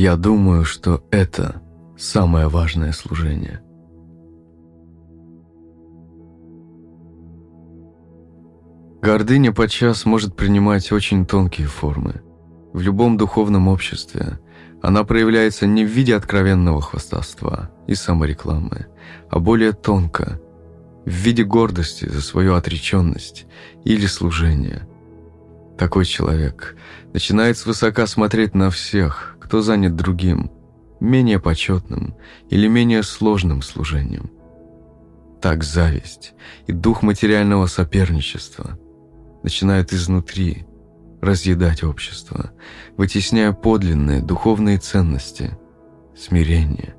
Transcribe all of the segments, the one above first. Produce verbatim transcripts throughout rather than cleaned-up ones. Я думаю, что это самое важное служение. Гордыня подчас может принимать очень тонкие формы. В любом духовном обществе она проявляется не в виде откровенного хвастовства и саморекламы, а более тонко, в виде гордости за свою отреченность или служение. Такой человек начинает свысока смотреть на всех, кто занят другим, менее почетным или менее сложным служением. Так зависть и дух материального соперничества начинают изнутри разъедать общество, вытесняя подлинные духовные ценности, смирение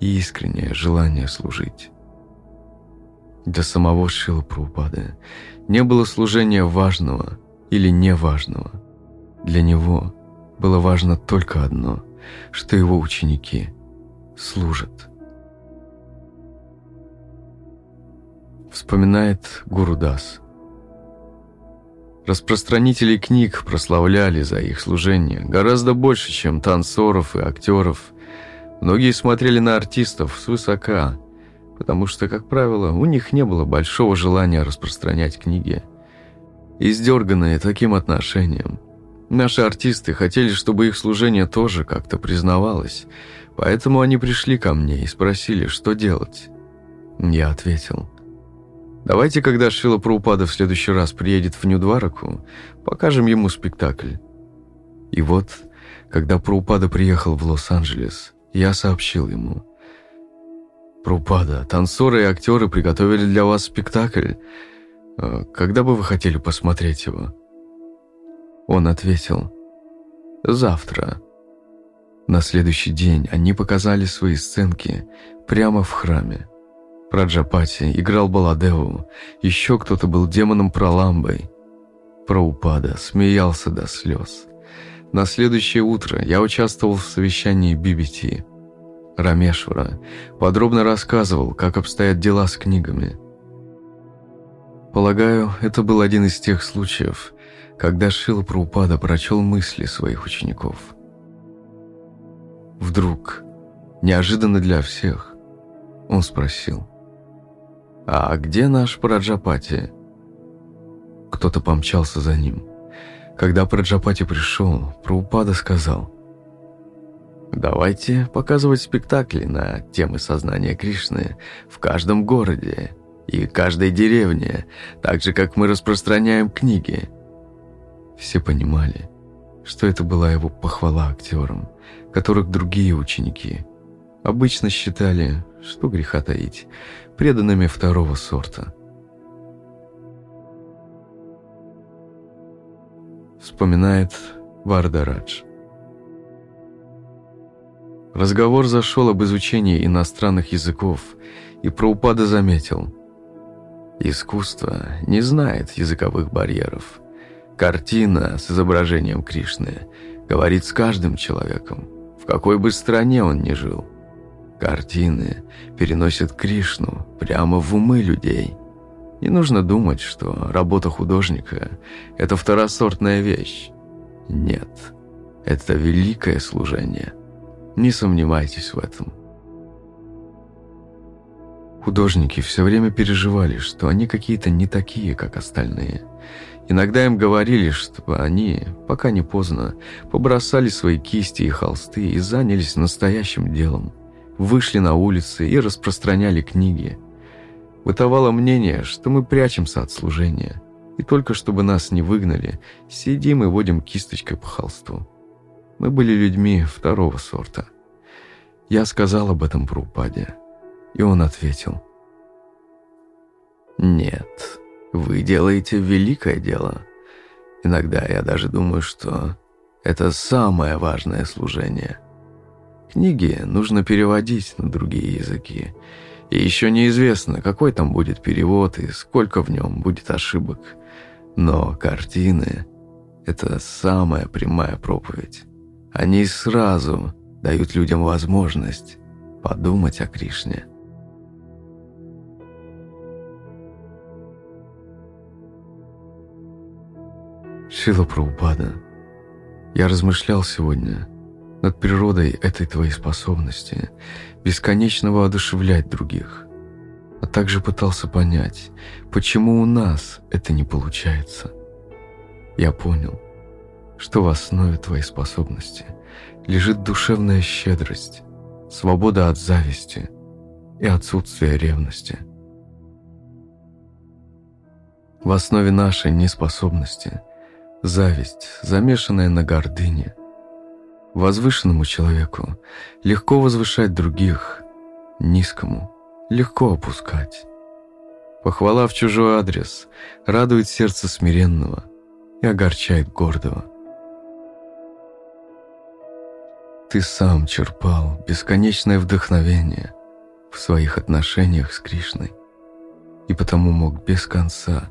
и искреннее желание служить. Для самого Шрилы Прабхупады не было служения важного или неважного. Для него было важно только одно, что его ученики служат. Вспоминает Гуру Дас. Распространители книг прославляли за их служение гораздо больше, чем танцоров и актеров. Многие смотрели на артистов свысока, потому что, как правило, у них не было большого желания распространять книги. Издерганные таким отношением, наши артисты хотели, чтобы их служение тоже как-то признавалось, поэтому они пришли ко мне и спросили, что делать. Я ответил: «Давайте, когда Шрила Прабхупада в следующий раз приедет в Нью-Двараку, покажем ему спектакль». И вот, когда Прабхупада приехал в Лос-Анджелес, я сообщил ему: «Прабхупада, танцоры и актеры приготовили для вас спектакль. Когда бы вы хотели посмотреть его?» Он ответил: «Завтра». На следующий день они показали свои сценки прямо в храме. Праджапати играл Баладеву, еще кто-то был демоном Проламбой. Прабхупада смеялся до слез. На следующее утро я участвовал в совещании Би-Би-Ти. Рамешвара подробно рассказывал, как обстоят дела с книгами. Полагаю, это был один из тех случаев, когда Шрила Прабхупада прочел мысли своих учеников. Вдруг, неожиданно для всех, он спросил: «А где наш Праджапати?» Кто-то помчался за ним. Когда Праджапати пришел, Прабхупада сказал: «Давайте показывать спектакли на темы сознания Кришны в каждом городе и каждой деревне, так же, как мы распространяем книги». Все понимали, что это была его похвала актерам, которых другие ученики обычно считали, что греха таить, преданными второго сорта. Вспоминает Вардарадж. Разговор зашел об изучении иностранных языков, и Прабхупада заметил: «Искусство не знает языковых барьеров. Картина с изображением Кришны говорит с каждым человеком, в какой бы стране он ни жил. Картины переносят Кришну прямо в умы людей. Не нужно думать, что работа художника – это второсортная вещь. Нет, это великое служение. Не сомневайтесь в этом». Художники все время переживали, что они какие-то не такие, как остальные. Иногда им говорили, чтобы они, пока не поздно, побросали свои кисти и холсты и занялись настоящим делом. Вышли на улицы и распространяли книги. Бытовало мнение, что мы прячемся от служения, и только чтобы нас не выгнали, сидим и водим кисточкой по холсту. Мы были людьми второго сорта. Я сказал об этом Прабхупаде, и он ответил: «Нет, вы делаете великое дело. Иногда я даже думаю, что это самое важное служение. Книги нужно переводить на другие языки, и еще неизвестно, какой там будет перевод и сколько в нем будет ошибок. Но картины – это самая прямая проповедь. Они сразу дают людям возможность подумать о Кришне». Шрила Прабхупада. Я размышлял сегодня над природой этой твоей способности бесконечно воодушевлять других, а также пытался понять, почему у нас это не получается. Я понял, что в основе твоей способности лежит душевная щедрость, свобода от зависти и отсутствие ревности. В основе нашей неспособности зависть, замешанная на гордыне. Возвышенному человеку легко возвышать других, низкому легко опускать. Похвала в чужой адрес радует сердце смиренного и огорчает гордого. Ты сам черпал бесконечное вдохновение в своих отношениях с Кришной и потому мог без конца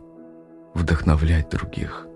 вдохновлять других.